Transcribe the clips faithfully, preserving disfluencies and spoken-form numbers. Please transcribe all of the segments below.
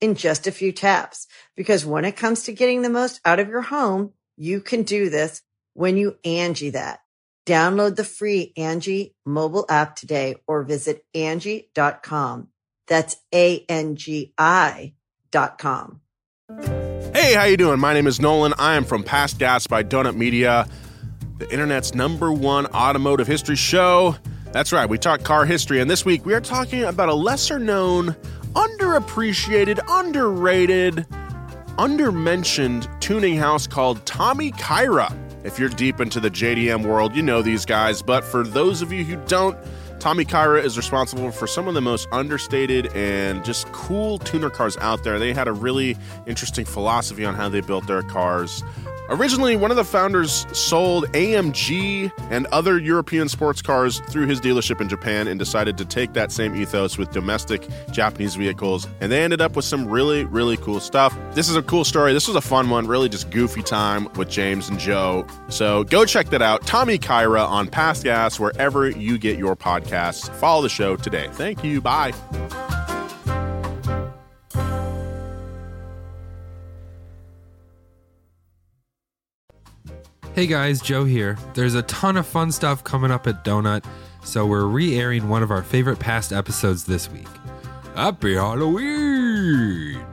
in just a few taps. Because when it comes to getting the most out of your home, you can do this when you Angie that. Download the free Angie mobile app today or visit Angie dot com. That's A N G I dot com. Hey, how you doing? My name is Nolan. I am from Past Gas by Donut Media, the internet's number one automotive history show. That's right, we talk car history, and this week we are talking about a lesser-known, underappreciated, underrated, undermentioned tuning house called Tommy Kaira. If you're deep into the J D M world, you know these guys, but for those of you who don't, Tommy Kaira is responsible for some of the most understated and just cool tuner cars out there. They had a really interesting philosophy on how they built their cars. Originally, one of the founders sold A M G and other European sports cars through his dealership in Japan and decided to take that same ethos with domestic Japanese vehicles, and they ended up with some really, really cool stuff. This is a cool story. This was a fun one, really just goofy time with James and Joe. So go check that out. Tommy Kaira on Past Gas, wherever you get your podcasts. Follow the show today. Thank you. Bye. Hey guys, Joe here. There's a ton of fun stuff coming up at Donut, so we're re-airing one of our favorite past episodes this week. Happy Halloween!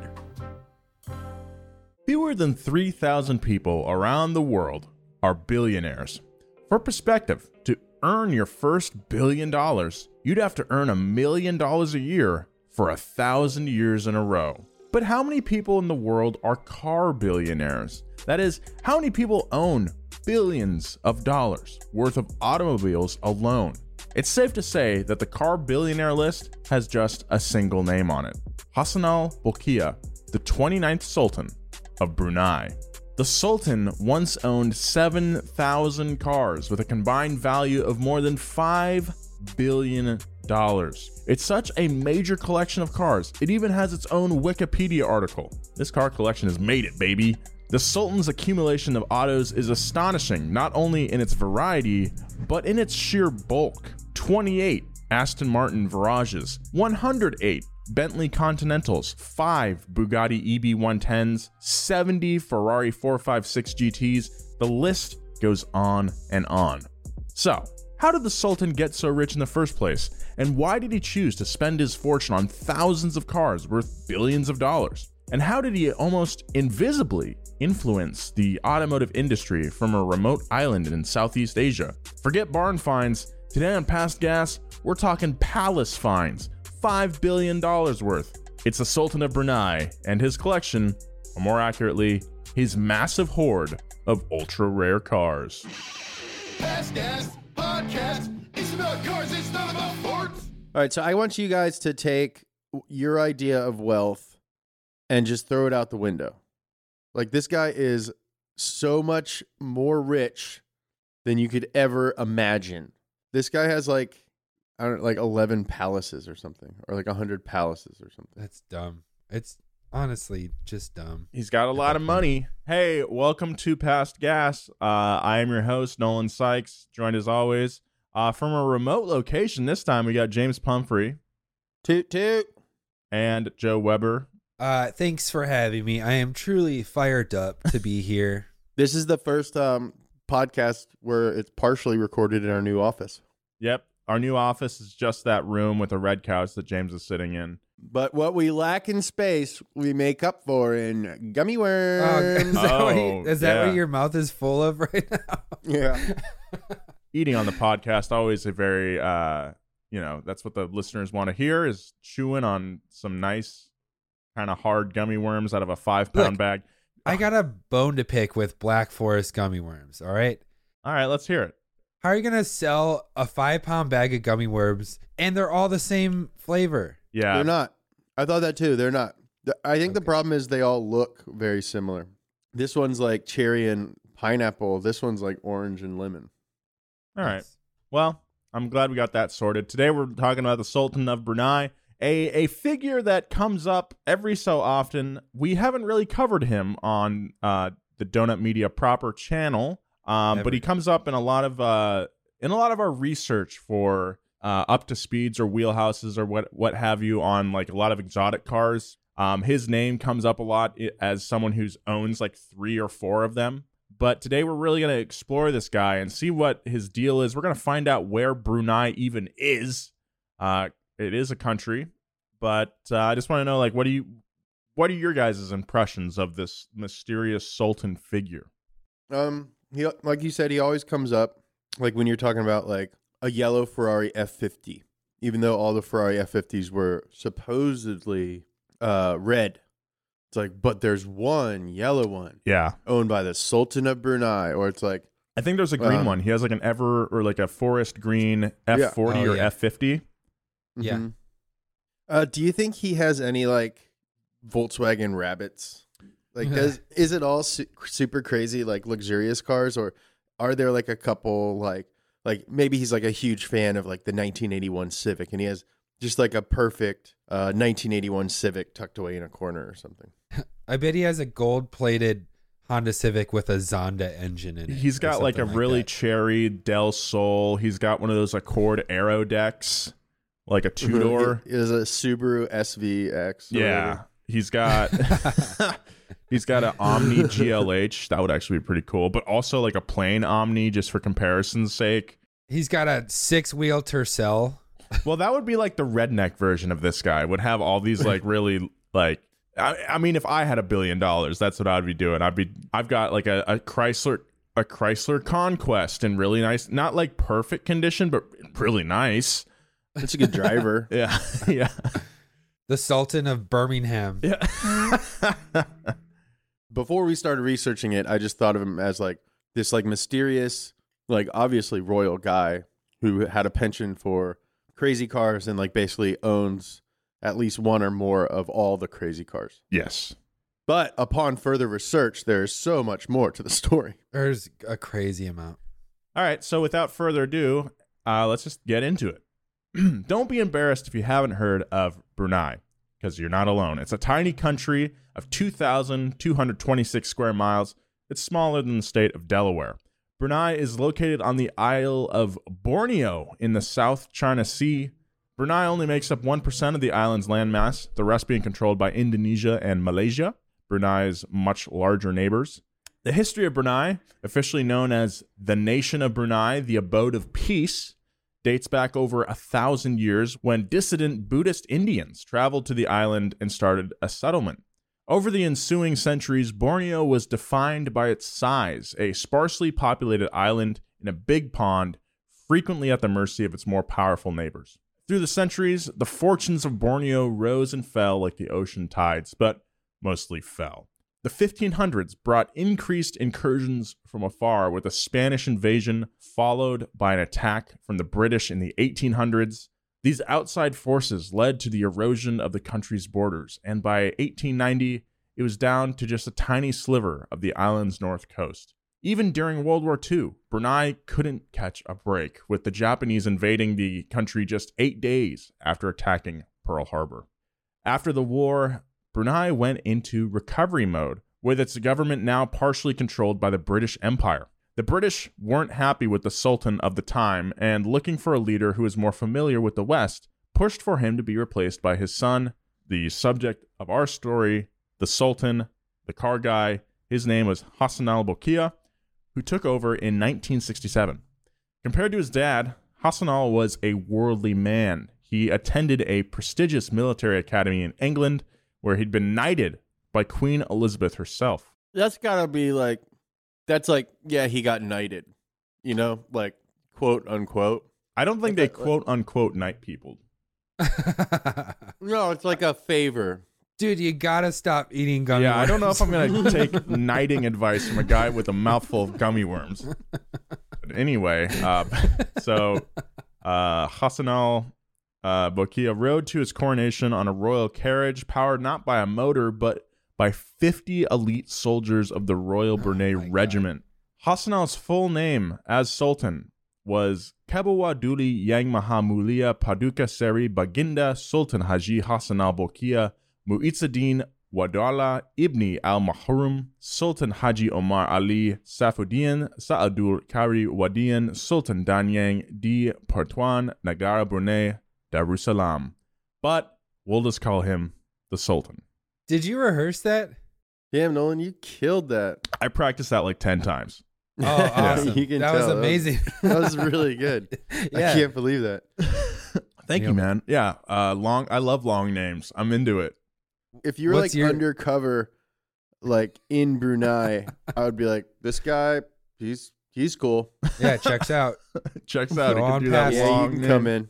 Fewer than three thousand people around the world are billionaires. For perspective, to earn your first billion dollars, you'd have to earn a million dollars a year for a thousand years in a row. But how many people in the world are car billionaires? That is, how many people own billions of dollars worth of automobiles alone? It's safe to say that the car billionaire list has just a single name on it. Hassanal Bolkiah, the twenty-ninth Sultan of Brunei. The Sultan once owned seven thousand cars with a combined value of more than five billion dollars. It's such a major collection of cars, it even has its own Wikipedia article. This car collection has made it, baby. The Sultan's accumulation of autos is astonishing, not only in its variety, but in its sheer bulk. twenty-eight Aston Martin Virages, one hundred eight Bentley Continentals, five Bugatti E B one tens, seventy Ferrari four fifty-six G Ts, the list goes on and on. So, how did the Sultan get so rich in the first place? And why did he choose to spend his fortune on thousands of cars worth billions of dollars? And how did he almost invisibly influence the automotive industry from a remote island in Southeast Asia? Forget barn finds. Today on Past Gas, we're talking palace finds, five billion dollars worth. It's the Sultan of Brunei and his collection, or more accurately, his massive hoard of ultra-rare cars. Past Gas Podcast. It's about cars, it's not about forts. All right, so I want you guys to take your idea of wealth and just throw it out the window. Like, this guy is so much more rich than you could ever imagine. This guy has like, I don't know, like eleven palaces or something, or like one hundred palaces or something. That's dumb. It's honestly just dumb. He's got a lot of money. Hey, welcome to Past Gas. Uh, I am your host, Nolan Sykes, joined as always uh, from a remote location. This time we got James Pumphrey. Toot toot. And Joe Weber. Uh, thanks for having me. I am truly fired up to be here. This is the first um, podcast where it's partially recorded in our new office. Yep. Our new office is just that room with a red couch that James is sitting in. But what we lack in space, we make up for in gummy worms. Oh, is that, oh, what, you, is that yeah. what your mouth is full of right now? Yeah. Eating on the podcast, always a very, uh, you know, that's what the listeners want to hear, is chewing on some nice kind of hard gummy worms out of a five-pound Look, bag. I got a bone to pick with Black Forest gummy worms, all right? All right, let's hear it. How are you going to sell a five-pound bag of gummy worms, and they're all the same flavor? Yeah. They're not. I thought that too. They're not. I think okay. the problem is they all look very similar. This one's like cherry and pineapple. This one's like orange and lemon. All right. Well, I'm glad we got that sorted. Today we're talking about the Sultan of Brunei, a a figure that comes up every so often. We haven't really covered him on uh, the Donut Media proper channel, um, but he comes up in a lot of uh, in a lot of our research for Uh, up to speeds or wheelhouses or what what have you on like a lot of exotic cars. Um, his name comes up a lot as someone who's owns like three or four of them. But today we're really going to explore this guy and see what his deal is. We're going to find out where Brunei even is. Uh, it is a country, but uh, I just want to know, like, what do you what are your guys' impressions of this mysterious Sultan figure? Um, he, like you said, he always comes up like when you're talking about like a yellow Ferrari F fifty, even though all the Ferrari F fifties were supposedly uh, red. It's like, but there's one yellow one. Yeah. Owned by the Sultan of Brunei. Or it's like, I think there's a green uh, one. He has like an ever or like a forest green F forty yeah. oh, or yeah. F fifty. Mm-hmm. Yeah. Uh, do you think he has any like Volkswagen rabbits? Like, does is it all su- super crazy, like luxurious cars? Or are there like a couple like, Like maybe he's like a huge fan of like the nineteen eighty-one Civic, and he has just like a perfect uh, nineteen eighty-one Civic tucked away in a corner or something. I bet he has a gold-plated Honda Civic with a Zonda engine in it. He's got like a like really that. cherry Del Sol. He's got one of those Accord Aero decks, like a two-door. It is a Subaru S V X. Yeah, he's got he's got an Omni G L H. That would actually be pretty cool. But also like a plain Omni, just for comparison's sake. He's got a six-wheel Tercel. Well, that would be like the redneck version of this guy. Would have all these like really like... I, I mean, if I had a billion dollars, that's what I'd be doing. I'd be... I've got like a, a Chrysler a Chrysler Conquest in really nice... Not like perfect condition, but really nice. That's a good driver. yeah. Yeah. The Sultan of Birmingham. Yeah. Before we started researching it, I just thought of him as like this like mysterious, like obviously royal guy who had a penchant for crazy cars and like basically owns at least one or more of all the crazy cars. Yes. But upon further research, there's so much more to the story. There's a crazy amount. All right. So without further ado, uh, let's just get into it. Don't be embarrassed if you haven't heard of Brunei, because you're not alone. It's a tiny country of two thousand two hundred twenty-six square miles. It's smaller than the state of Delaware. Brunei is located on the Isle of Borneo in the South China Sea. Brunei only makes up one percent of the island's landmass, the rest being controlled by Indonesia and Malaysia, Brunei's much larger neighbors. The history of Brunei, officially known as the Nation of Brunei, the Abode of Peace, dates back over a thousand years when dissident Buddhist Indians traveled to the island and started a settlement. Over the ensuing centuries, Borneo was defined by its size, a sparsely populated island in a big pond, frequently at the mercy of its more powerful neighbors. Through the centuries, the fortunes of Borneo rose and fell like the ocean tides, but mostly fell. The fifteen hundreds brought increased incursions from afar, with a Spanish invasion followed by an attack from the British in the eighteen hundreds. These outside forces led to the erosion of the country's borders, and by eighteen ninety, it was down to just a tiny sliver of the island's north coast. Even during World War Two, Brunei couldn't catch a break, with the Japanese invading the country just eight days after attacking Pearl Harbor. After the war, Brunei went into recovery mode, with its government now partially controlled by the British Empire. The British weren't happy with the Sultan of the time, and looking for a leader who was more familiar with the West, pushed for him to be replaced by his son, the subject of our story, the Sultan, the car guy. His name was Hassanal Bolkiah, who took over in nineteen sixty-seven. Compared to his dad, Hassanal was a worldly man. He attended a prestigious military academy in England where he'd been knighted by Queen Elizabeth herself. That's gotta be like, that's like, yeah, he got knighted, you know, like quote unquote. I don't think they quote unquote knight people. No, it's like a favor. Dude, you gotta stop eating gummy yeah, worms. Yeah, I don't know if I'm gonna take knighting advice from a guy with a mouthful of gummy worms. But anyway, uh, so uh, Hassanal uh, Bolkiah rode to his coronation on a royal carriage powered not by a motor, but by fifty elite soldiers of the Royal Brunei oh Regiment. God. Hassanal's full name as Sultan was Kebawaduli Yang Mahamulia Paduka Seri Baginda Sultan Haji Hassanal Bolkiah Muizzadin Wadala Ibni Al-Mahrum, Sultan Haji Omar Ali Safuddin Sa'adul Kari Wadian, Sultan Danyang di Pertuan Negara Brunei Darussalam. But we'll just call him the Sultan. Did you rehearse that? Damn, Nolan, you killed that. I practiced that like ten times. Oh, awesome. You can that tell. Was amazing. That was really good. Yeah. I can't believe that. Thank yeah. you, man. Yeah. Uh, long. I love long names. I'm into it. If you were What's like your... undercover, like in Brunei, I would be like, this guy, he's he's cool. Yeah, it checks out. checks out. He can do that yeah, long you can come in.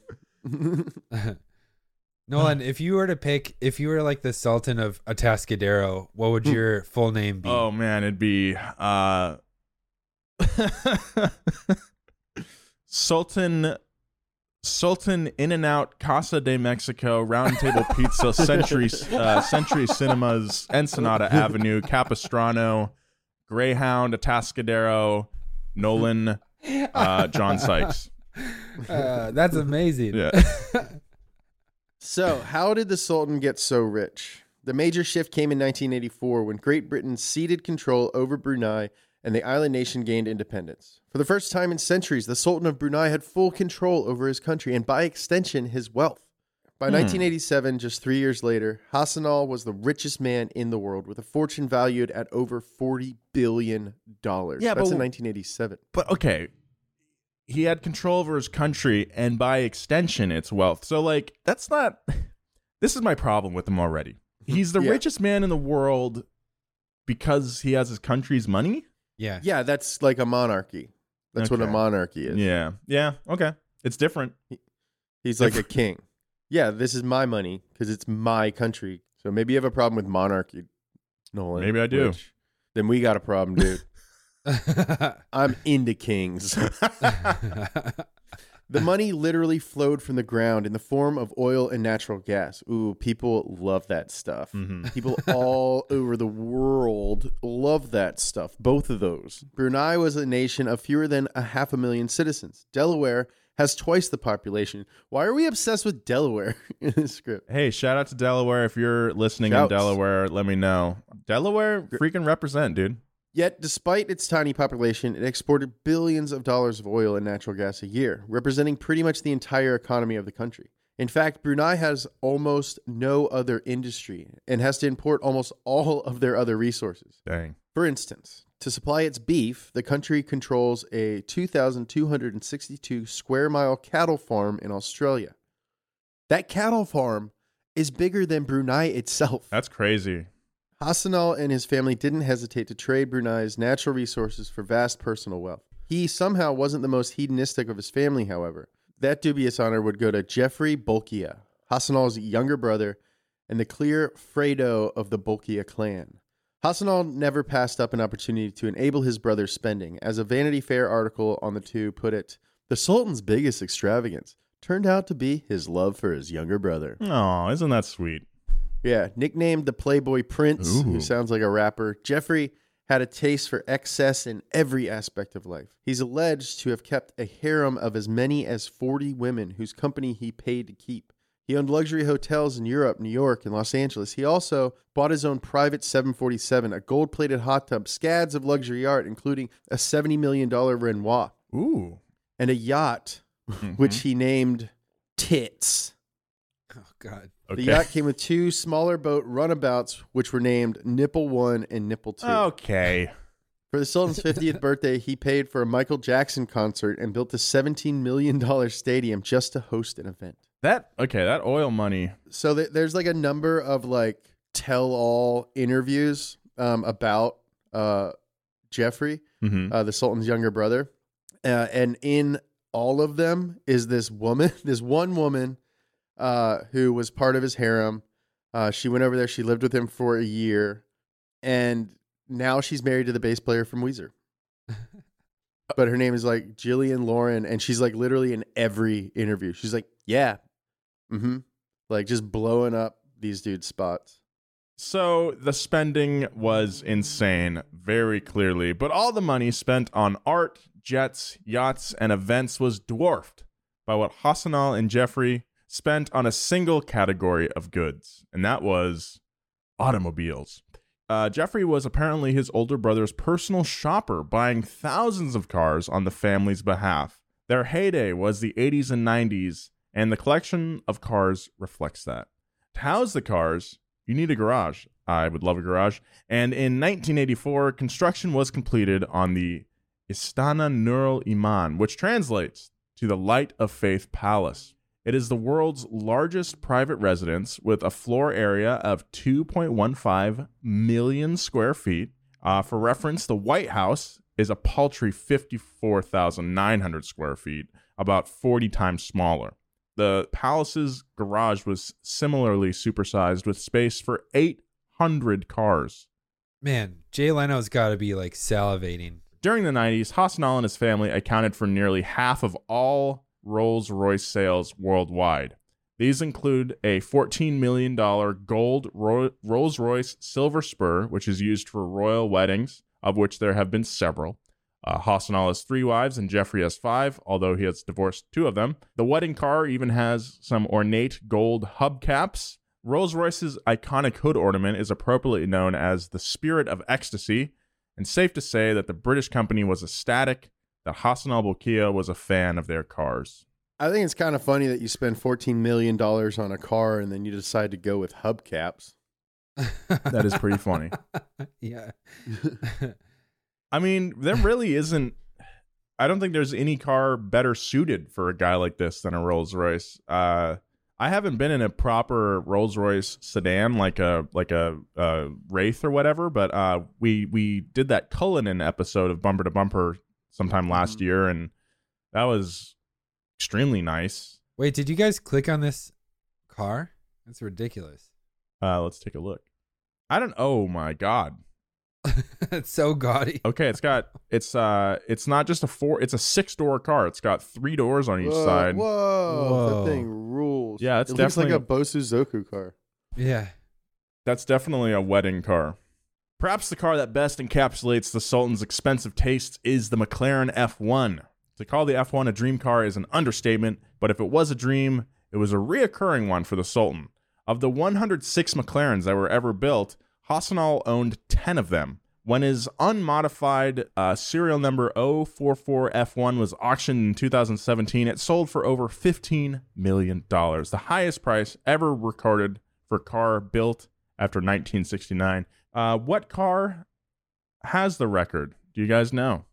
Nolan, if you were to pick, if you were like the Sultan of Atascadero, what would your full name be? Oh man, it'd be uh... Sultan. Sultan In-N-Out Casa de Mexico Round Table Pizza Century uh, Century Cinemas Ensenada Avenue Capistrano Greyhound Atascadero Nolan uh, John Sykes. Uh, that's amazing. Yeah. So, how did the Sultan get so rich? The major shift came in nineteen eighty-four when Great Britain ceded control over Brunei and the island nation gained independence. For the first time in centuries, the Sultan of Brunei had full control over his country and, by extension, his wealth. By hmm. nineteen eighty-seven, just three years later, Hassanal was the richest man in the world with a fortune valued at over forty billion dollars. Yeah, That's but, in nineteen eighty-seven. But, okay, he had control over his country and, by extension, its wealth. So, like, that's not... This is my problem with him already. He's the yeah. richest man in the world because he has his country's money? Yeah. Yeah, that's like a monarchy. That's okay. What a monarchy is. Yeah. Yeah. Okay. It's different. He, he's like a king. Yeah, this is my money because it's my country. So maybe you have a problem with monarchy, Nolan. Maybe I do. Which, then we got a problem, dude. I'm into kings. The money literally flowed from the ground in the form of oil and natural gas. Ooh, people love that stuff. Mm-hmm. People all over the world love that stuff, both of those. Brunei was a nation of fewer than a half a million citizens. Delaware has twice the population. Why are we obsessed with Delaware in this script? Hey, shout out to Delaware. If you're listening Shouts. in Delaware, let me know. Delaware freaking represent, dude. Yet, despite its tiny population, it exported billions of dollars of oil and natural gas a year, representing pretty much the entire economy of the country. In fact, Brunei has almost no other industry and has to import almost all of their other resources. Dang. For instance, to supply its beef, the country controls a two thousand two hundred sixty-two square mile cattle farm in Australia. That cattle farm is bigger than Brunei itself. That's crazy. Hassanal and his family didn't hesitate to trade Brunei's natural resources for vast personal wealth. He somehow wasn't the most hedonistic of his family, however. That dubious honor would go to Jeffrey Bolkiah, Hassanal's younger brother, and the clear Fredo of the Bolkiah clan. Hassanal never passed up an opportunity to enable his brother's spending. As a Vanity Fair article on the two put it, the Sultan's biggest extravagance turned out to be his love for his younger brother. Aw, isn't that sweet? Yeah, nicknamed the Playboy Prince, Ooh. who sounds like a rapper, Jeffrey had a taste for excess in every aspect of life. He's alleged to have kept a harem of as many as forty women whose company he paid to keep. He owned luxury hotels in Europe, New York, and Los Angeles. He also bought his own private seven forty-seven, a gold-plated hot tub, scads of luxury art, including a seventy million dollars Renoir, Ooh. and a yacht, mm-hmm. which he named Tits. Oh, God. Okay. The yacht came with two smaller boat runabouts, which were named Nipple One and Nipple Two. Okay. For the Sultan's fiftieth birthday, he paid for a Michael Jackson concert and built a seventeen million dollars stadium just to host an event. That okay, that oil money. So th- there's like a number of like tell-all interviews um, about uh, Jeffrey, mm-hmm. uh, the Sultan's younger brother, uh, and in all of them is this woman, this one woman uh, who was part of his harem. Uh, she went over there. She lived with him for a year, and now she's married to the bass player from Weezer. But her name is like Jillian Lauren, and she's like literally in every interview. She's like, yeah. Mm-hmm. Like just blowing up these dudes' spots. So the spending was insane, very clearly. But all the money spent on art, jets, yachts, and events was dwarfed by what Hassanal and Jeffrey spent on a single category of goods, and that was automobiles. Uh, Jeffrey was apparently his older brother's personal shopper, buying thousands of cars on the family's behalf. Their heyday was the eighties and nineties, and the collection of cars reflects that. To house the cars, you need a garage. I would love a garage. And in nineteen eighty-four, construction was completed on the Istana Nurul Iman, which translates to the Light of Faith Palace. It is the world's largest private residence with a floor area of two point one five million square feet. Uh, for reference, the White House is a paltry fifty-four thousand nine hundred square feet, about forty times smaller. The palace's garage was similarly supersized with space for eight hundred cars. Man, Jay Leno's got to be like salivating. During the nineties, Hassanal and his family accounted for nearly half of all Rolls-Royce sales worldwide. These include a fourteen million dollars gold Ro- Rolls-Royce Silver Spur, which is used for royal weddings, of which there have been several. Uh, Hassanal has three wives and Jeffrey has five, although he has divorced two of them. The wedding car even has some ornate gold hubcaps. Rolls-Royce's iconic hood ornament is appropriately known as the Spirit of Ecstasy, and safe to say that the British company was ecstatic that Hassanal Bolkiah was a fan of their cars. I think it's kind of funny that you spend fourteen million dollars on a car and then you decide to go with hubcaps. That is pretty funny. Yeah. I mean, there really isn't... I don't think there's any car better suited for a guy like this than a Rolls-Royce. Uh, I haven't been in a proper Rolls-Royce sedan, like a like a uh, Wraith or whatever, but uh, we, we did that Cullinan episode of Bumper to Bumper sometime last mm-hmm. year, and that was extremely nice. Wait, did you guys click on this car? That's ridiculous. Uh, let's take a look. I don't. Oh my god, it's so gaudy. Okay, it's got it's uh it's not just a four. It's a six door car. It's got three doors on each whoa, side. Whoa, whoa, that thing rules. Yeah, it's it definitely looks like a Bosuzoku car. Yeah, that's definitely a wedding car. Perhaps the car that best encapsulates the Sultan's expensive tastes is the McLaren F one. To call the F one a dream car is an understatement, but if it was a dream, it was a reoccurring one for the Sultan. Of the one hundred six McLarens that were ever built, Hassanal owned ten of them. When his unmodified uh, serial number oh four four F one was auctioned in two thousand seventeen, it sold for over fifteen million dollars, the highest price ever recorded for a car built after nineteen sixty-nine. Uh, what car has the record? Do you guys know?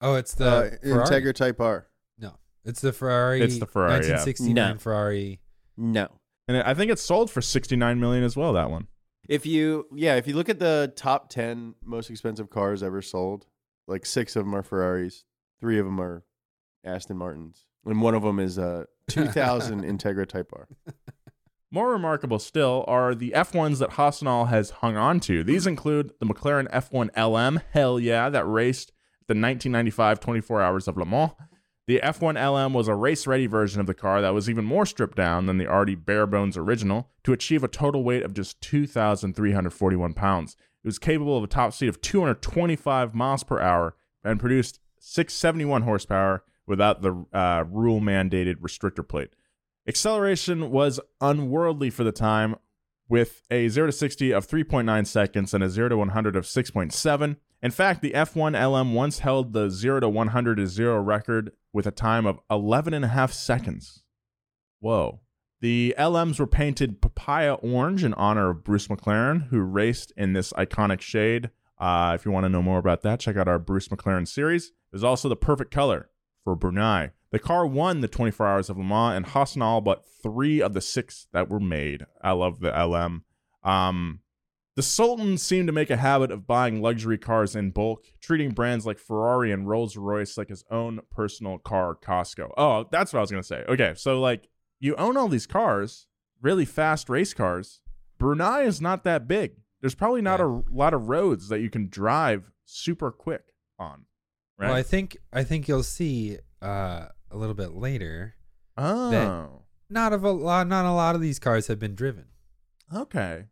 Oh, it's the uh, Integra Type R. No, it's the Ferrari. It's the Ferrari nineteen sixty-nine yeah. no. Ferrari. No, and I think it's sold for sixty-nine million dollars as well. That one. If you, yeah, if you look at the top ten most expensive cars ever sold, like six of them are Ferraris, three of them are Aston Martins, and one of them is a two thousand Integra Type R. More remarkable still are the F ones that Hassanal has hung on to. These include the McLaren F one L M, hell yeah, that raced the nineteen ninety-five twenty-four Hours of Le Mans. The F one L M was a race-ready version of the car that was even more stripped down than the already bare-bones original to achieve a total weight of just two thousand three hundred forty-one pounds. It was capable of a top speed of two hundred twenty-five miles per hour and produced six hundred seventy-one horsepower without the uh, rule-mandated restrictor plate. Acceleration was unworldly for the time, with a zero to sixty of three point nine seconds and a zero to one hundred of six point seven. In fact, the F one L M once held the zero to one hundred to zero record with a time of eleven and a half seconds. Whoa. The L Ms were painted papaya orange in honor of Bruce McLaren, who raced in this iconic shade. Uh, if you want to know more about that, check out our Bruce McLaren series. It was also the perfect color for Brunei. The car won the twenty-four Hours of Le Mans and Hassanal but three of the six that were made. I love the L M. Um, the Sultan seemed to make a habit of buying luxury cars in bulk, treating brands like Ferrari and Rolls-Royce like his own personal car Costco. Oh, that's what I was going to say. Okay, so like you own all these cars, really fast race cars. Brunei is not that big. There's probably not yeah. a lot of roads that you can drive super quick on. Right? Well, I think I think you'll see uh, a little bit later oh. that not of a lot, not a lot of these cars have been driven. Okay.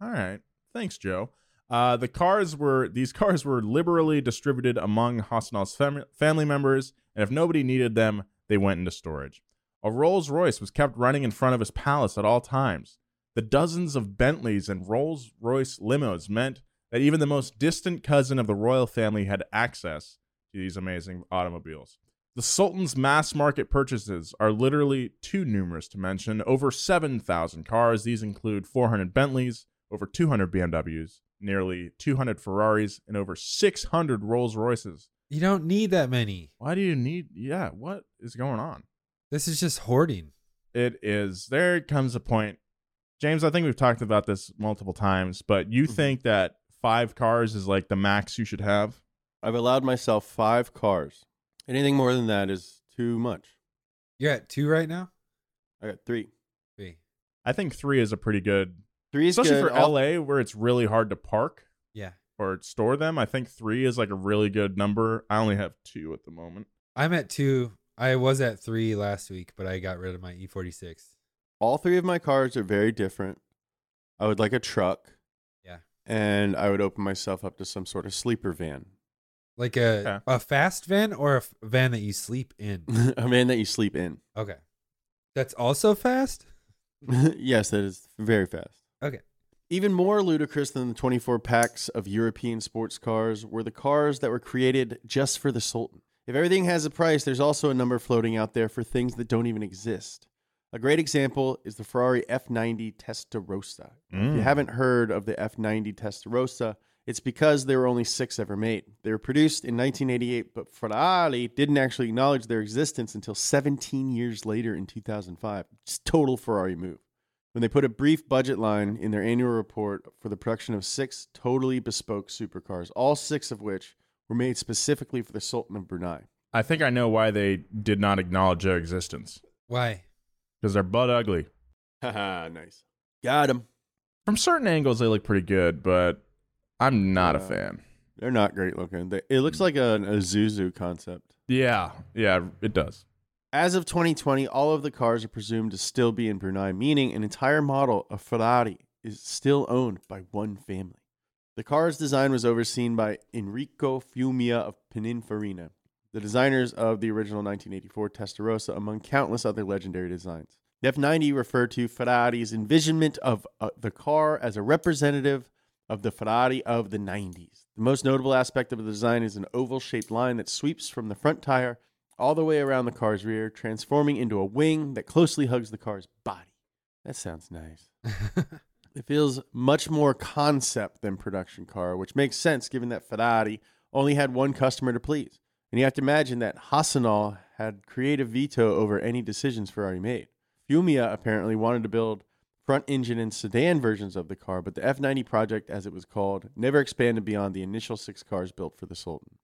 All right. Thanks, Joe. Uh, the cars were these cars were liberally distributed among Hassanal's fam- family members, and if nobody needed them, they went into storage. A Rolls-Royce was kept running in front of his palace at all times. The dozens of Bentleys and Rolls-Royce limos meant that even the most distant cousin of the royal family had access to these amazing automobiles. The Sultan's mass market purchases are literally too numerous to mention. Over seven thousand cars. These include four hundred Bentleys, over two hundred B M Ws, nearly two hundred Ferraris, and over six hundred Rolls-Royces. You don't need that many. Why do you need? Yeah, what is going on? This is just hoarding. It is. There comes a point. James, I think we've talked about this multiple times, but you think that five cars is like the max you should have? I've allowed myself five cars. Anything more than that is too much. You're at two right now? I got three. Three. I think three is a pretty good... Three is Especially good. for L A where it's really hard to park yeah. or store them. I think three is like a really good number. I only have two at the moment. I'm at two. I was at three last week, but I got rid of my E forty-six. All three of my cars are very different. I would like a truck. Yeah. And I would open myself up to some sort of sleeper van. Like a, okay. a fast van or a f- van that you sleep in? A van that you sleep in. Okay. That's also fast? Yes, that is very fast. Okay. Even more ludicrous than the twenty-four packs of European sports cars were the cars that were created just for the Sultan. If everything has a price, there's also a number floating out there for things that don't even exist. A great example is the Ferrari F ninety Testarossa. Mm. If you haven't heard of the F ninety Testarossa, it's because there were only six ever made. They were produced in nineteen eighty-eight, but Ferrari didn't actually acknowledge their existence until seventeen years later in two thousand five. It's a total Ferrari move. When they put a brief budget line in their annual report for the production of six totally bespoke supercars, all six of which were made specifically for the Sultan of Brunei. I think I know why they did not acknowledge their existence. Why? Because they're butt ugly. Haha, nice. Got him. From certain angles, they look pretty good, but I'm not uh, a fan. They're not great looking. They, it looks like an Isuzu concept. Yeah, yeah, it does. As of twenty twenty, all of the cars are presumed to still be in Brunei, meaning an entire model of Ferrari is still owned by one family. The car's design was overseen by Enrico Fiumia of Pininfarina, the designers of the original nineteen eighty-four Testarossa, among countless other legendary designs. The F ninety referred to Ferrari's envisionment of uh, the car as a representative of the Ferrari of the nineties. The most notable aspect of the design is an oval-shaped line that sweeps from the front tire all the way around the car's rear, transforming into a wing that closely hugs the car's body. That sounds nice. It feels much more concept than production car, which makes sense given that Ferrari only had one customer to please. And you have to imagine that Hassanal had creative veto over any decisions Ferrari made. Fiumia apparently wanted to build front engine and sedan versions of the car, but the F ninety project, as it was called, never expanded beyond the initial six cars built for the Sultan.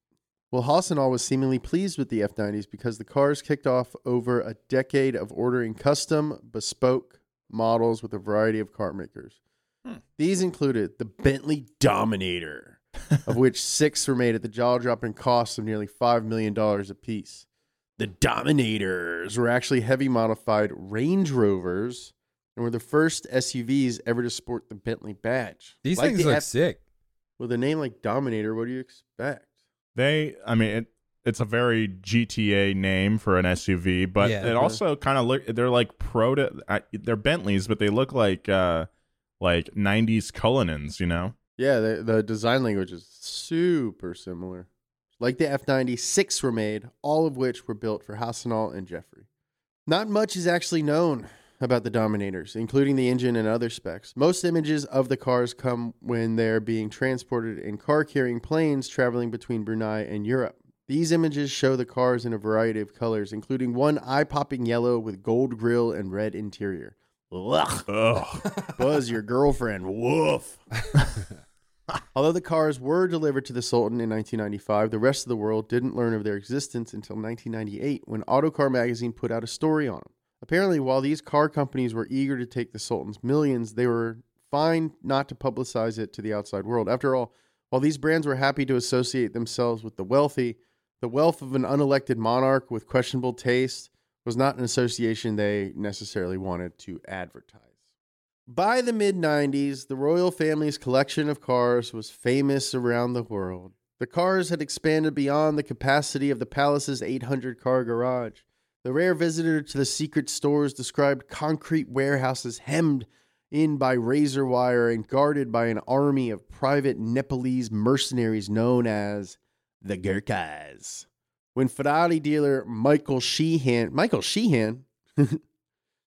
Well, Hassanal was seemingly pleased with the F nineties because the cars kicked off over a decade of ordering custom, bespoke models with a variety of car makers. Hmm. These included the Bentley Dominator, of which six were made at the jaw-dropping cost of nearly five million dollars apiece. The Dominators were actually heavy-modified Range Rovers and were the first S U Vs ever to sport the Bentley badge. These like things the look F- sick. With a name like Dominator, what do you expect? They, I mean, it, it's a very G T A name for an S U V, but yeah, it also kind of look, they're like proto, they're Bentleys, but they look like uh, like nineties Cullinans, you know? Yeah, the, the design language is super similar. Like the F ninety, six were made, all of which were built for Hassanal and Jeffrey. Not much is actually known about the Dominators, including the engine and other specs. Most images of the cars come when they're being transported in car-carrying planes traveling between Brunei and Europe. These images show the cars in a variety of colors, including one eye-popping yellow with gold grille and red interior. Ugh. Ugh. Buzz your girlfriend. Woof. Although the cars were delivered to the Sultan in nineteen ninety-five, the rest of the world didn't learn of their existence until nineteen ninety-eight when Autocar magazine put out a story on them. Apparently, while these car companies were eager to take the Sultan's millions, they were fine not to publicize it to the outside world. After all, while these brands were happy to associate themselves with the wealthy, the wealth of an unelected monarch with questionable taste was not an association they necessarily wanted to advertise. By the mid nineties, the royal family's collection of cars was famous around the world. The cars had expanded beyond the capacity of the palace's eight hundred car garage. The rare visitor to the secret stores described concrete warehouses hemmed in by razor wire and guarded by an army of private Nepalese mercenaries known as the Gurkhas. When Ferrari dealer Michael Sheehan... Michael Sheehan...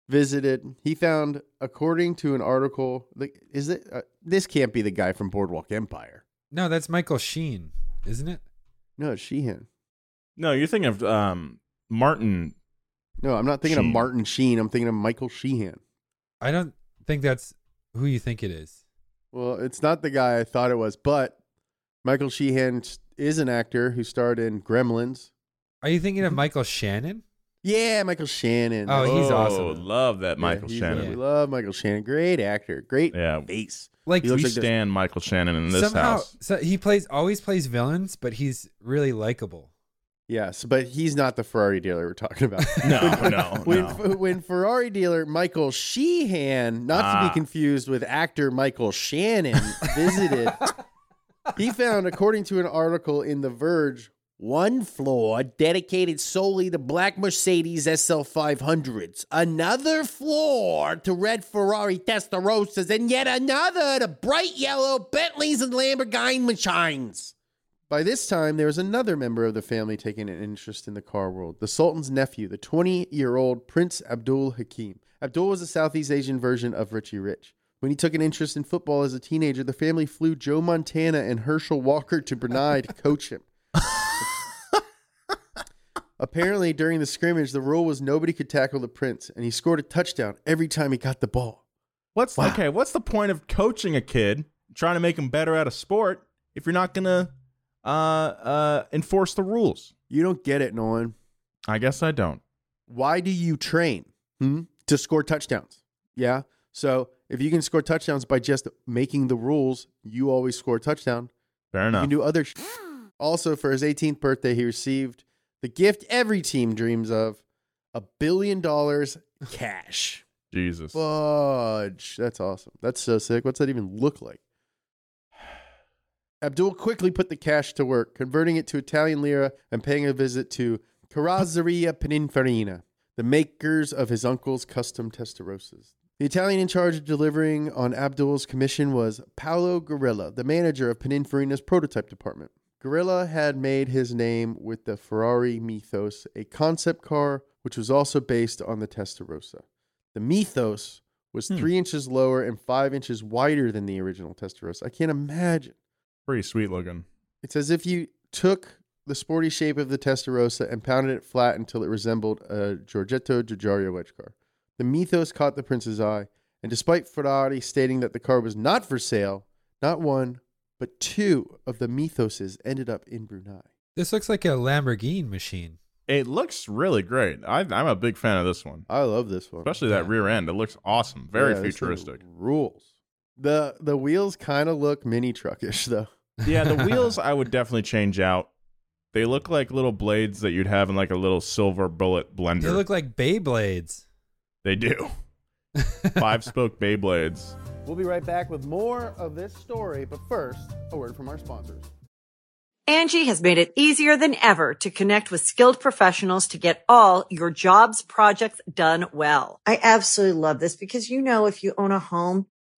visited, he found, according to an article, like, is it uh, this can't be the guy from Boardwalk Empire. No, that's Michael Sheen, isn't it? No, it's Sheehan. No, you're thinking of um Martin. No, I'm not thinking Sheen. of Martin Sheen. I'm thinking of Michael Sheehan. I don't think that's who you think it is. Well, it's not the guy I thought it was, but Michael Sheehan is an actor who starred in Gremlins. Are you thinking of Michael Shannon? Yeah, Michael Shannon. Oh, he's oh, awesome. Love that Michael yeah, Shannon. We love Michael Shannon. Great actor. Great yeah. face. Like, he looks we like stand this. Michael Shannon in this Somehow, house. So he plays always plays villains, but he's really likable. Yes, but he's not the Ferrari dealer we're talking about. no, when, no, when, no. When, when Ferrari dealer Michael Sheehan, not ah. to be confused with actor Michael Shannon, visited, he found, according to an article in The Verge, one floor dedicated solely to black Mercedes S L five hundreds, another floor to red Ferrari Testarossas, and yet another to bright yellow Bentleys and Lamborghini shines. By this time, there was another member of the family taking an interest in the car world, the Sultan's nephew, the twenty-year-old Prince Abdul Hakim. Abdul was a Southeast Asian version of Richie Rich. When he took an interest in football as a teenager, the family flew Joe Montana and Herschel Walker to Brunei to coach him. Apparently, during the scrimmage, the rule was nobody could tackle the prince, and he scored a touchdown every time he got the ball. What's wow. okay? What's the point of coaching a kid, trying to make him better at a sport, if you're not gonna uh, uh, enforce the rules? You don't get it, Nolan. I guess I don't. Why do you train hmm? to score touchdowns? Yeah. So if you can score touchdowns by just making the rules, you always score a touchdown. Fair enough. You can do other. Sh- also, for his eighteenth birthday, he received the gift every team dreams of, a billion dollars cash. Jesus. Fudge. That's awesome. That's so sick. What's that even look like? Abdul quickly put the cash to work, converting it to Italian lira and paying a visit to Carrozzeria Pininfarina, the makers of his uncle's custom Testarossas. The Italian in charge of delivering on Abdul's commission was Paolo Guerrilla, the manager of Pininfarina's prototype department. Guerrilla had made his name with the Ferrari Mythos, a concept car which was also based on the Testarossa. The Mythos was hmm. three inches lower and five inches wider than the original Testarossa. I can't imagine. Pretty sweet looking. It's as if you took the sporty shape of the Testarossa and pounded it flat until it resembled a Giorgetto Giugiaro wedge car. The Mythos caught the prince's eye, and despite Ferrari stating that the car was not for sale, not one, but two of the Mythoses ended up in Brunei. This looks like a Lamborghini machine. It looks really great. I, I'm a big fan of this one. I love this one. Especially yeah. that rear end. It looks awesome. Very yeah, futuristic. Rules. The the wheels kind of look mini truckish though. Yeah, the wheels I would definitely change out. They look like little blades that you'd have in like a little silver bullet blender. They look like Beyblades. They do. Five-spoke Beyblades. We'll be right back with more of this story, but first, a word from our sponsors. Angie has made it easier than ever to connect with skilled professionals to get all your jobs projects done well. I absolutely love this because, you know, if you own a home,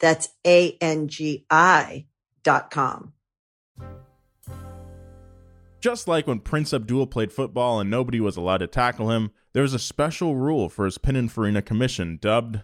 That's A N G I dot com. Just like when Prince Abdul played football and nobody was allowed to tackle him, there was a special rule for his Pininfarina commission dubbed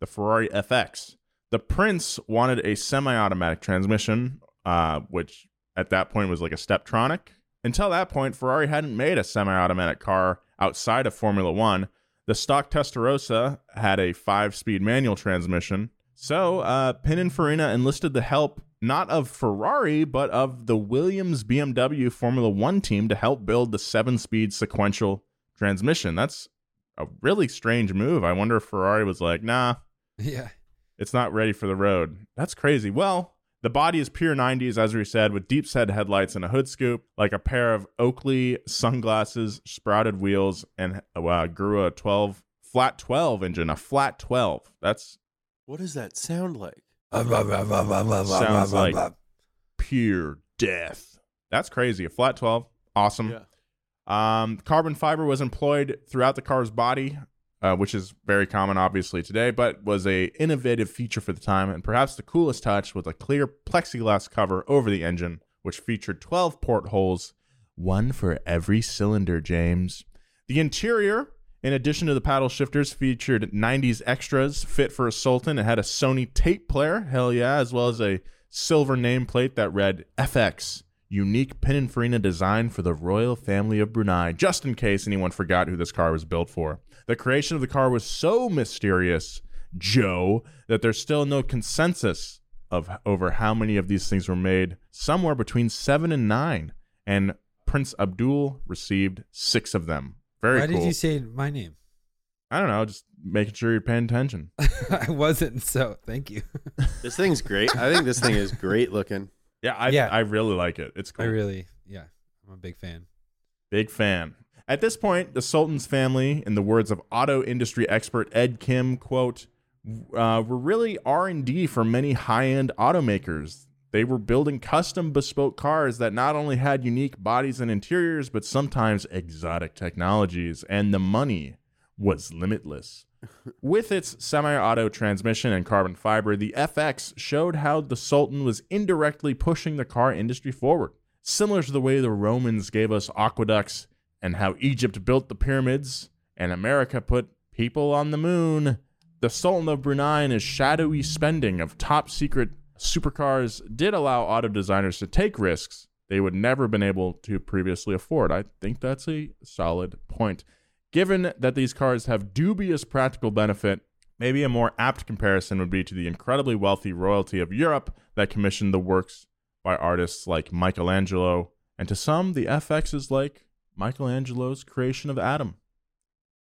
the Ferrari F X. The Prince wanted a semi-automatic transmission, uh, which at that point was like a Steptronic. Until that point, Ferrari hadn't made a semi-automatic car outside of Formula One. The stock Testarossa had a five-speed manual transmission. So uh, Pininfarina enlisted the help not of Ferrari, but of the Williams B M W Formula One team to help build the seven-speed sequential transmission. That's a really strange move. I wonder if Ferrari was like, nah. Yeah. It's not ready for the road. That's crazy. Well, the body is pure nineties, as we said, with deep set headlights and a hood scoop, like a pair of Oakley sunglasses, sprouted wheels, and uh, grew a twelve flat twelve engine. A flat twelve. That's what does that sound like? Sounds like pure death. That's crazy. A flat twelve. Awesome. Yeah. Um, carbon fiber was employed throughout the car's body. Uh, which is very common, obviously, today, but was a innovative feature for the time, and perhaps the coolest touch was a clear plexiglass cover over the engine, which featured twelve portholes, one for every cylinder, James. The interior, in addition to the paddle shifters, featured nineties extras fit for a Sultan. It had a Sony tape player, hell yeah, as well as a silver nameplate that read F X, unique Pininfarina design for the royal family of Brunei, just in case anyone forgot who this car was built for. The creation of the car was so mysterious, Joe, that there's still no consensus of over how many of these things were made, somewhere between seven and nine, and Prince Abdul received six of them. Very Why cool. Why did you say my name? I don't know, just making sure you're paying attention. I wasn't, so thank you. This thing's great. I think this thing is great looking. Yeah, I yeah. I really like it. It's cool. I really, yeah, I'm a big fan. Big fan. At this point, the Sultan's family, in the words of auto industry expert Ed Kim, quote, uh, were really R and D for many high-end automakers. They were building custom bespoke cars that not only had unique bodies and interiors, but sometimes exotic technologies, and the money was limitless. With its semi-auto transmission and carbon fiber, the F X showed how the Sultan was indirectly pushing the car industry forward, similar to the way the Romans gave us aqueducts and how Egypt built the pyramids and America put people on the moon. The Sultan of Brunei and his shadowy spending of top-secret supercars did allow auto designers to take risks they would never been able to previously afford. I think that's a solid point. Given that these cars have dubious practical benefit, maybe a more apt comparison would be to the incredibly wealthy royalty of Europe that commissioned the works by artists like Michelangelo, and to some, the F X is like Michelangelo's creation of Adam.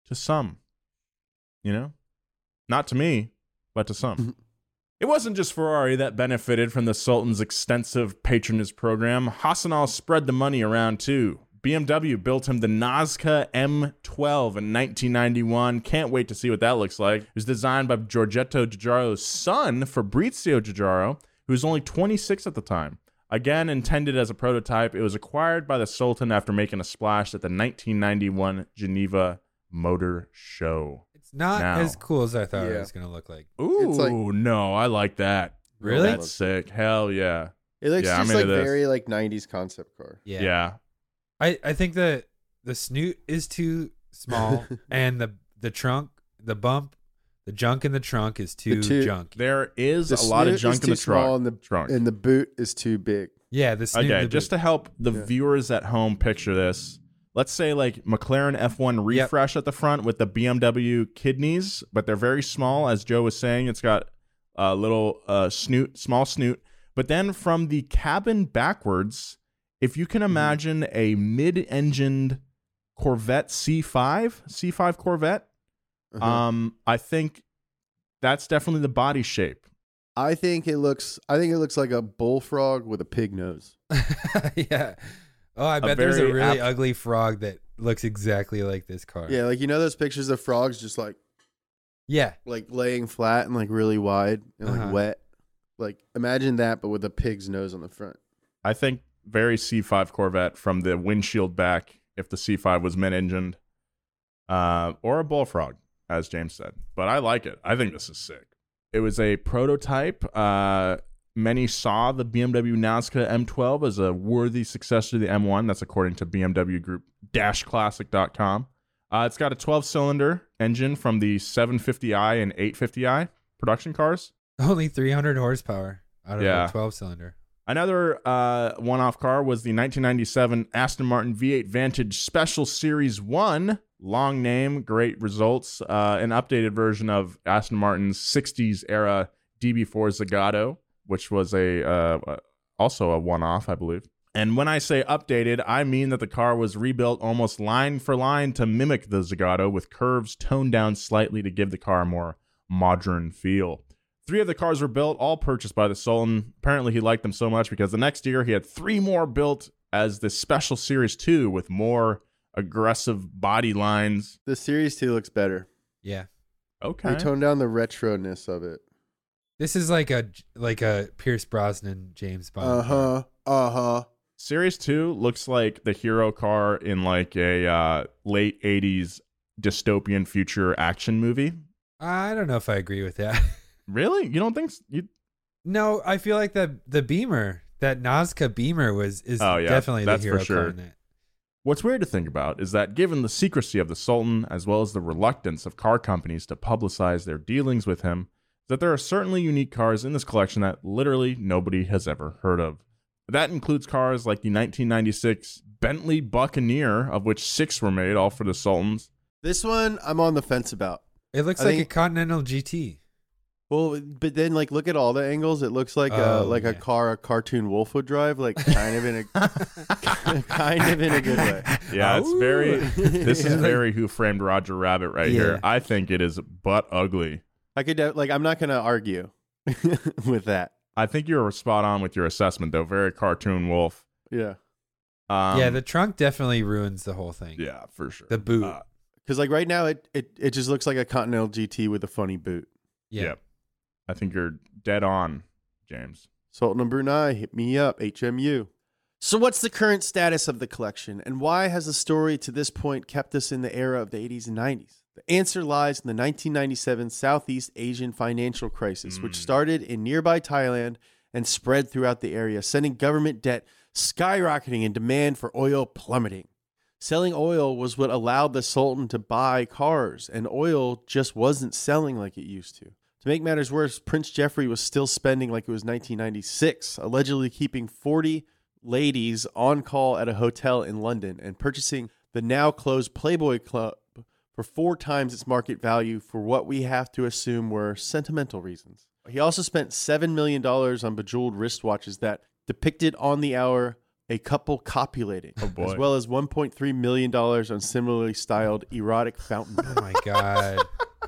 To some. You know? Not to me, but to some. It wasn't just Ferrari that benefited from the Sultan's extensive patronage program. Hassanal spread the money around too. B M W built him the Nazca M twelve in nineteen ninety-one. Can't wait to see what that looks like. It was designed by Giorgetto Giugiaro's son, Fabrizio Giugiaro, who was only twenty-six at the time. Again, intended as a prototype, it was acquired by the Sultan after making a splash at the nineteen ninety-one Geneva Motor Show. It's not now. as cool as I thought yeah. it was going to look like. Ooh, it's like, no, I like that. Really? That's sick. Hell yeah. It looks yeah, just like very like nineties concept car. Yeah. Yeah. I, I think the the snoot is too small, and the, the trunk, the bump, the junk in the trunk is too the two, junk. There is the a lot of junk in the trunk, and the, trunk, and the boot is too big. Yeah, the snoot. Okay, the just boot. to help the yeah. viewers at home picture this, let's say like McLaren F one refresh yep. at the front with the B M W kidneys, but they're very small. As Joe was saying, it's got a little uh, snoot, small snoot, but then from the cabin backwards, If you can imagine a mid-engined Corvette C five, C five Corvette, uh-huh. um, I think that's definitely the body shape. I think it looks. I think it looks like a bullfrog with a pig nose. Yeah. Oh, I bet a there's a really ap- ugly frog that looks exactly like this car. Yeah, like you know those pictures of frogs just like, yeah, like laying flat and like really wide and like uh-huh. wet. Like imagine that, but with a pig's nose on the front. I think very C five Corvette from the windshield back. If the C five was mid-engined, uh, or a bullfrog, as James said, but I like it. I think this is sick. It was a prototype. Uh, many saw the B M W Nazca M twelve as a worthy successor to the M one. That's according to B M W Group Classic dot com. Uh, it's got a twelve-cylinder engine from the seven fifty i and eight fifty i production cars. Only three hundred horsepower out of yeah. a twelve-cylinder. Another uh, one-off car was the nineteen ninety-seven Aston Martin V eight Vantage Special Series one. Long name, great results. Uh, an updated version of Aston Martin's sixties-era D B four Zagato, which was a uh, also a one-off, I believe. And when I say updated, I mean that the car was rebuilt almost line for line to mimic the Zagato, with curves toned down slightly to give the car a more modern feel. Three of the cars were built, all purchased by the Sultan. Apparently, he liked them so much because the next year he had three more built as the Special Series two with more aggressive body lines. The Series two looks better. Yeah. Okay. They toned down the retroness of it. This is like a like a Pierce Brosnan James Bond. Uh huh. Uh huh. Series two looks like the hero car in like a uh, late eighties dystopian future action movie. I don't know if I agree with that. Really? You don't think so? You... No, I feel like the the Beamer, that Nazca Beamer was is oh, yeah. definitely That's the hero for sure. car in it. What's weird to think about is that given the secrecy of the Sultan, as well as the reluctance of car companies to publicize their dealings with him, that there are certainly unique cars in this collection that literally nobody has ever heard of. That includes cars like the nineteen ninety-six Bentley Buccaneer, of which six were made, all for the Sultans. This one I'm on the fence about. It looks I like think... a Continental G T. Well, but then like look at all the angles. It looks like oh, a like yeah. a car a cartoon wolf would drive, like kind of in a kind of in a good way. Yeah, it's very. This yeah. is very Who Framed Roger Rabbit right yeah. here. I think it is butt ugly. I could like I'm not gonna argue with that. I think you're spot on with your assessment though. Very cartoon wolf. Yeah. Um, yeah, the trunk definitely ruins the whole thing. Yeah, for sure. The boot, because uh, like right now it it it just looks like a Continental G T with a funny boot. Yeah. Yep. I think you're dead on, James. Sultan of Brunei, hit me up, H M U. So what's the current status of the collection, and why has the story to this point kept us in the era of the eighties and nineties? The answer lies in the nineteen ninety-seven Southeast Asian financial crisis, mm. which started in nearby Thailand and spread throughout the area, sending government debt skyrocketing and demand for oil plummeting. Selling oil was what allowed the Sultan to buy cars, and oil just wasn't selling like it used to. To make matters worse, Prince Jeffrey was still spending like it was nineteen ninety-six, allegedly keeping forty ladies on call at a hotel in London and purchasing the now-closed Playboy Club for four times its market value for what we have to assume were sentimental reasons. He also spent seven million dollars on bejeweled wristwatches that depicted on the hour a couple copulating, oh boy. As well as one point three million dollars on similarly styled erotic fountain pens. Oh, my God.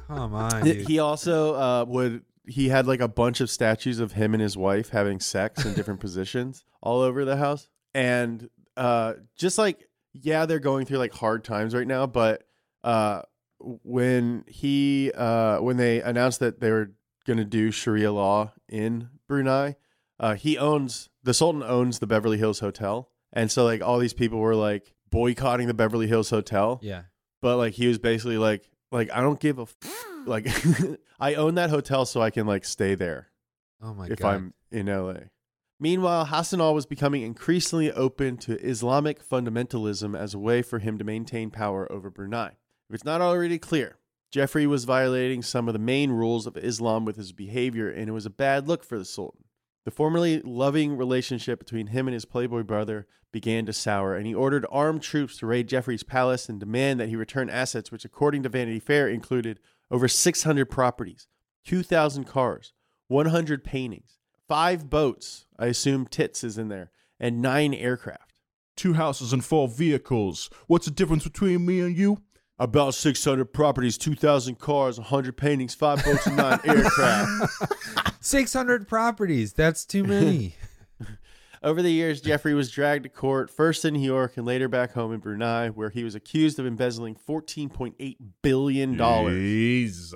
Come on, dude. He also uh, would, he had like a bunch of statues of him and his wife having sex in different positions all over the house. And uh, just like, yeah, they're going through like hard times right now. But uh, when he, uh, when they announced that they were going to do Sharia law in Brunei, uh, he owns, the Sultan owns the Beverly Hills Hotel. And so like all these people were like boycotting the Beverly Hills Hotel. Yeah. But like he was basically like, Like, I don't give a f- like, I own that hotel so I can, like, stay there. Oh, my God. If I'm in L A. Meanwhile, Hassanal was becoming increasingly open to Islamic fundamentalism as a way for him to maintain power over Brunei. If it's not already clear, Jeffrey was violating some of the main rules of Islam with his behavior, and it was a bad look for the Sultan. The formerly loving relationship between him and his Playboy brother began to sour, and he ordered armed troops to raid Jeffrey's palace and demand that he return assets, which, according to Vanity Fair, included over six hundred properties, two thousand cars, one hundred paintings, five boats, I assume tits is in there, and nine aircraft. Two houses and four vehicles. What's the difference between me and you? About six hundred properties, two thousand cars, one hundred paintings, five boats, and nine aircraft. six hundred properties. That's too many. Over the years, Jeffrey was dragged to court, first in New York and later back home in Brunei, where he was accused of embezzling fourteen point eight billion dollars. Jeez.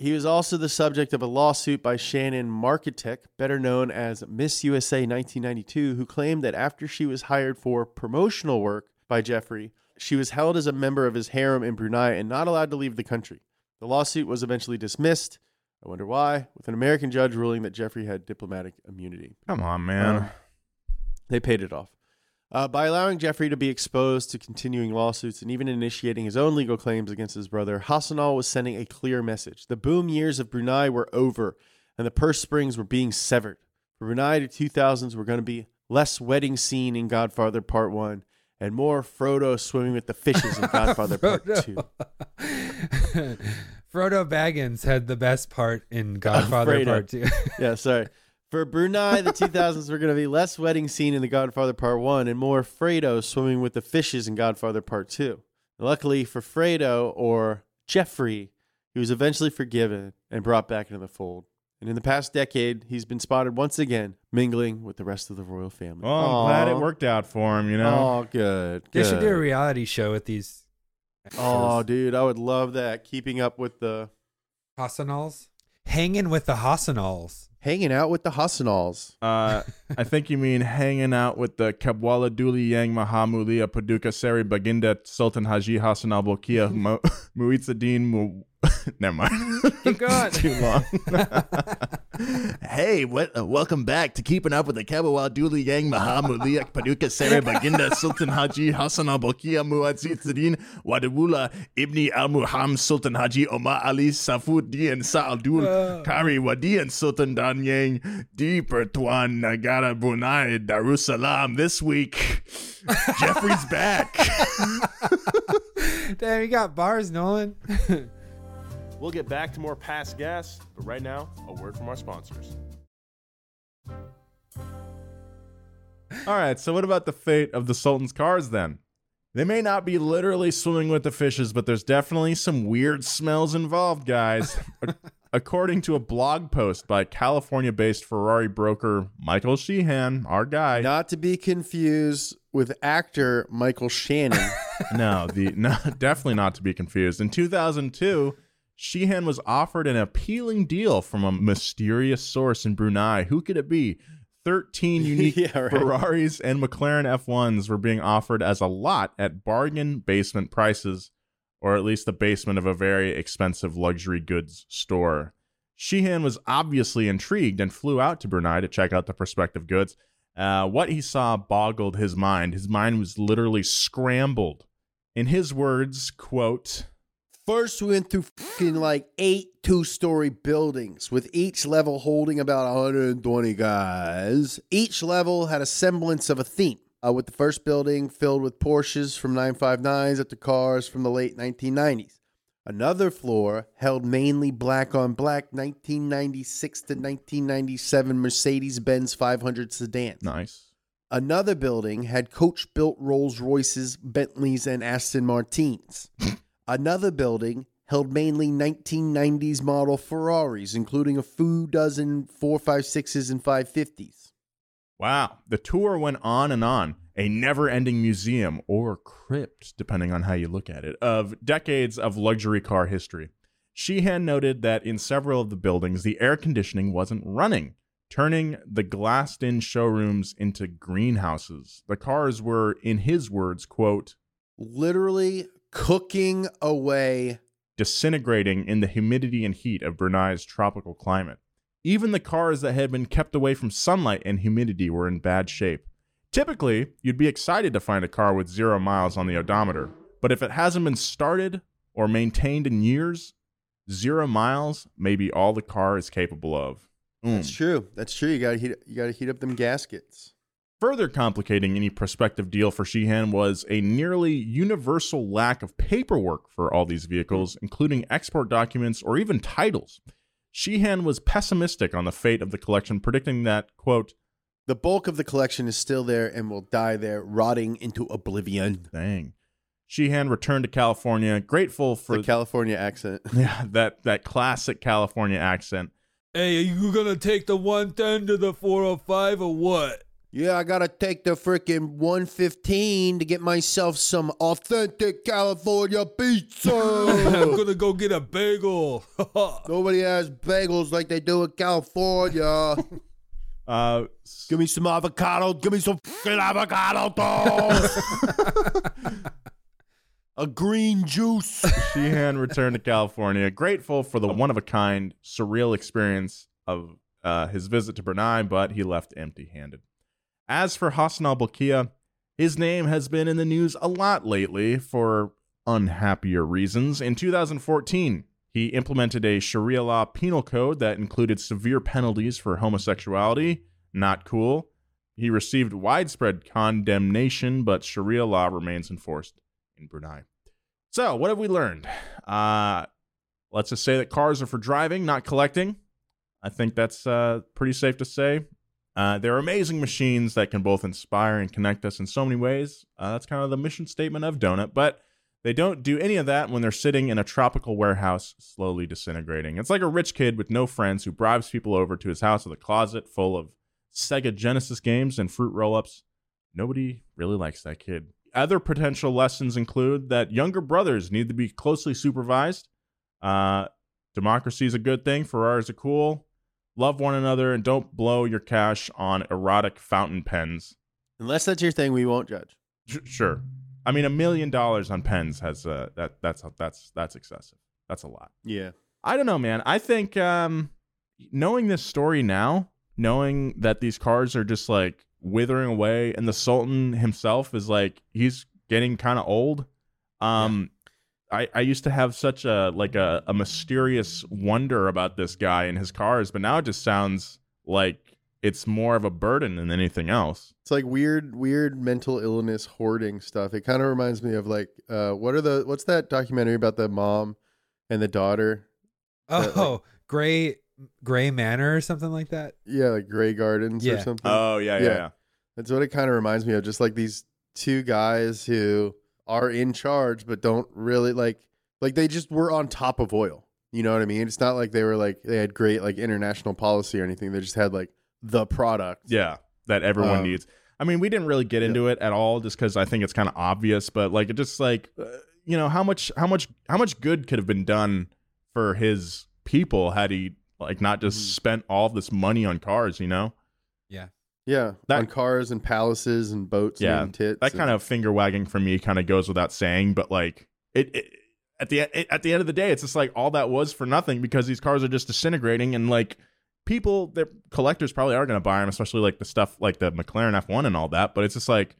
He was also the subject of a lawsuit by Shannon Marketic, better known as Miss U S A nineteen ninety-two, who claimed that after she was hired for promotional work by Jeffrey, she was held as a member of his harem in Brunei and not allowed to leave the country. The lawsuit was eventually dismissed, I wonder why, with an American judge ruling that Jeffrey had diplomatic immunity. Come on, man. Uh, They paid it off. Uh, by allowing Jeffrey to be exposed to continuing lawsuits and even initiating his own legal claims against his brother, Hassanal was sending a clear message. The boom years of Brunei were over, and the purse strings were being severed. For Brunei, the two thousands were going to be less wedding scene in Godfather Part one and more Frodo swimming with the fishes in Godfather Part two. Frodo Baggins had the best part in Godfather Part two. Yeah, sorry. For Brunei, the two thousands were going to be less wedding scene in The Godfather Part one and more Fredo swimming with the fishes in Godfather Part two. Luckily for Fredo, or Jeffrey, he was eventually forgiven and brought back into the fold. And in the past decade, he's been spotted once again mingling with the rest of the royal family. Oh, I'm Aww. glad it worked out for him, you know? Oh, good, good. They should do a reality show with these actors. Oh, dude, I would love that. Keeping up with the... Hassanals? Hanging with the Hassanals. Hanging out with the Hassanals. Uh, I think you mean hanging out with the Kabwala Duli Yang Mahamulia Paduka Seri Baginda Sultan Haji Hassanal Bolkiah Mo- Muizzadeen Mu. Never mind. Keep going. Too long. Hey, what, uh, welcome back to Keeping Up with the Kabwala Duli Yang Mahamulia Paduka Seri Baginda Sultan Haji Hassanal Bolkiah Muizzadeen Wadawula Ibni Al Muham Sultan Haji Omar Ali Safuddin Sa'adul Kari Wadian Sultan Da. D. Pertuan Nagara Brunei Darussalam this week. Jeffrey's back. Damn, you got bars, Nolan. We'll get back to more Past Gas, but right now, a word from our sponsors. All right, so what about the fate of the Sultan's cars then? They may not be literally swimming with the fishes, but there's definitely some weird smells involved, guys. According to a blog post by California-based Ferrari broker Michael Sheehan, our guy. Not to be confused with actor Michael Shannon. no, the no, definitely not to be confused. In two thousand two, Sheehan was offered an appealing deal from a mysterious source in Brunei. Who could it be? thirteen unique yeah, right. Ferraris and McLaren F ones were being offered as a lot at bargain basement prices, or at least the basement of a very expensive luxury goods store. Sheehan was obviously intrigued and flew out to Brunei to check out the prospective goods. Uh, what he saw boggled his mind. His mind was literally scrambled. In his words, quote, "First we went through fucking like eight two-story buildings, with each level holding about one hundred twenty guys. Each level had a semblance of a theme. Uh, with the first building filled with Porsches from nine five nines up to cars from the late nineteen nineties. Another floor held mainly black-on-black nineteen ninety-six to nineteen ninety-seven Mercedes-Benz five hundred sedans. Nice. Another building had coach-built Rolls-Royces, Bentleys, and Aston Martins. Another building held mainly nineteen nineties model Ferraris, including a few dozen four fifty-sixes and five fifties. Wow, the tour went on and on, a never-ending museum, or crypt, depending on how you look at it, of decades of luxury car history. Sheehan noted that in several of the buildings, the air conditioning wasn't running, turning the glassed-in showrooms into greenhouses. The cars were, in his words, quote, literally cooking away, disintegrating in the humidity and heat of Brunei's tropical climate. Even the cars that had been kept away from sunlight and humidity were in bad shape. Typically, you'd be excited to find a car with zero miles on the odometer, but if it hasn't been started or maintained in years, zero miles may be all the car is capable of. Mm. That's true. That's true. You gotta heat, you gotta heat up them gaskets. Further complicating any prospective deal for Sheehan was a nearly universal lack of paperwork for all these vehicles, including export documents or even titles. Sheehan was pessimistic on the fate of the collection, predicting that, quote, The bulk of the collection is still there and will die there, rotting into oblivion. Dang. Sheehan returned to California, grateful for... The California accent. Yeah, that, that classic California accent. Hey, are you going to take the one ten to the four oh five or what? Yeah, I got to take the freaking one fifteen to get myself some authentic California pizza. I'm going to go get a bagel. Nobody has bagels like they do in California. Uh, give me some avocado. Give me some fucking avocado toast. A green juice. Sheehan returned to California, grateful for the one-of-a-kind, surreal experience of uh, his visit to Brunei, but he left empty-handed. As for Hassanal Bolkiah, his name has been in the news a lot lately for unhappier reasons. In two thousand fourteen, he implemented a Sharia law penal code that included severe penalties for homosexuality. Not cool. He received widespread condemnation, but Sharia law remains enforced in Brunei. So, what have we learned? Uh, let's just say that cars are for driving, not collecting. I think that's uh, pretty safe to say. Uh, they're amazing machines that can both inspire and connect us in so many ways. Uh, that's kind of the mission statement of Donut, but they don't do any of that when they're sitting in a tropical warehouse slowly disintegrating. It's like a rich kid with no friends who bribes people over to his house with a closet full of Sega Genesis games and fruit roll-ups. Nobody really likes that kid. Other potential lessons include that younger brothers need to be closely supervised. Uh, democracy is a good thing. Ferraris are cool. Love one another and don't blow your cash on erotic fountain pens. Unless that's your thing, we won't judge. Sh- sure. I mean, a million dollars on pens has uh, that that's that's that's excessive. That's a lot. Yeah. I don't know, man. I think um, knowing this story now, knowing that these cars are just like withering away and the Sultan himself is like, he's getting kind of old. Um, yeah. I, I used to have such a like a, a mysterious wonder about this guy and his cars, but now it just sounds like it's more of a burden than anything else. It's like weird, weird mental illness hoarding stuff. It kind of reminds me of like, uh, what are the, what's that documentary about the mom and the daughter? Oh, that, like, Grey, Grey Manor or something like that. Yeah. Like Grey Gardens yeah. or something. Oh yeah, yeah. Yeah. Yeah. That's what it kind of reminds me of. Just like these two guys who are in charge, but don't really like, like they just were on top of oil. You know what I mean? It's not like they were like, they had great like international policy or anything. They just had like, the product yeah that everyone um, needs. I mean, we didn't really get into yeah. it at all just because I think it's kind of obvious, but like it just like uh, you know how much how much how much good could have been done for his people had he like not just mm-hmm. spent all of this money on cars, you know. Yeah, yeah, that, on cars and palaces and boats yeah and tits that and, kind of finger wagging for me kind of goes without saying, but like it, it at the it, at the end of the day it's just like all that was for nothing because these cars are just disintegrating and like people, their collectors probably are going to buy them, especially like the stuff like the McLaren F one and all that. But it's just like,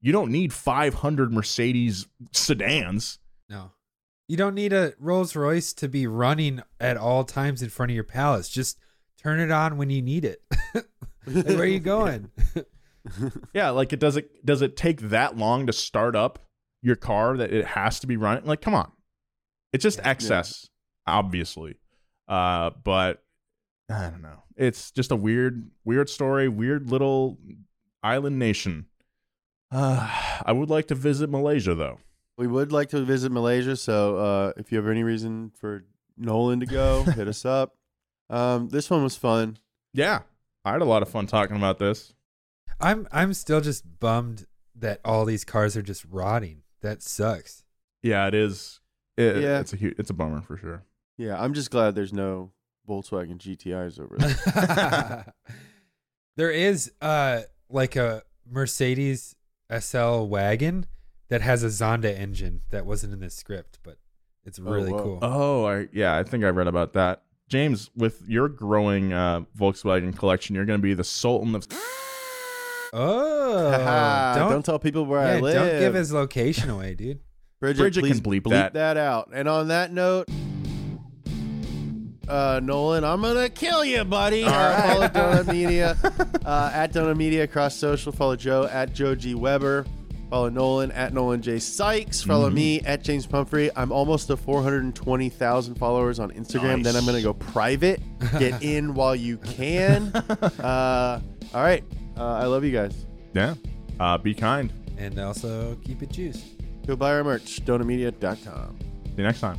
you don't need five hundred Mercedes sedans. No, you don't need a Rolls Royce to be running at all times in front of your palace. Just turn it on when you need it. Like, where are you going? Yeah. Like it does it, does it take that long to start up your car that it has to be running? Like, come on. It's just yeah, excess, yeah. obviously. Uh, but I don't know. It's just a weird, weird story, weird little island nation. Uh, I would like to visit Malaysia, though. We would like to visit Malaysia, so uh, if you have any reason for Nolan to go, hit us up. Um, this one was fun. Yeah, I had a lot of fun talking about this. I'm I'm still just bummed that all these cars are just rotting. That sucks. Yeah, it is. It, yeah. It's a huge, it's a bummer for sure. Yeah, I'm just glad there's no Volkswagen G T Is over there. There is uh like a Mercedes S L wagon that has a Zonda engine that wasn't in this script, but it's really oh, cool. Oh, I, yeah, I think I read about that. James, with your growing uh Volkswagen collection, you're going to be the Sultan of. Oh, don't, don't tell people where yeah, I live. Don't give his location away, dude. Bridget, Bridget please can bleep, bleep that. that out. And on that note. Uh, Nolan, I'm gonna kill you, buddy. Uh, follow Donut Media uh, at Donut Media across social. Follow Joe at Joe G Weber. Follow Nolan at Nolan J Sykes. Follow mm-hmm. me at James Pumphrey. I'm almost to four hundred twenty thousand followers on Instagram. Nice. Then I'm gonna go private. Get in while you can. Uh, all right, Uh, I love you guys. Yeah. Uh, be kind. And also keep it juiced. Go buy our merch, donut media dot com. See you next time.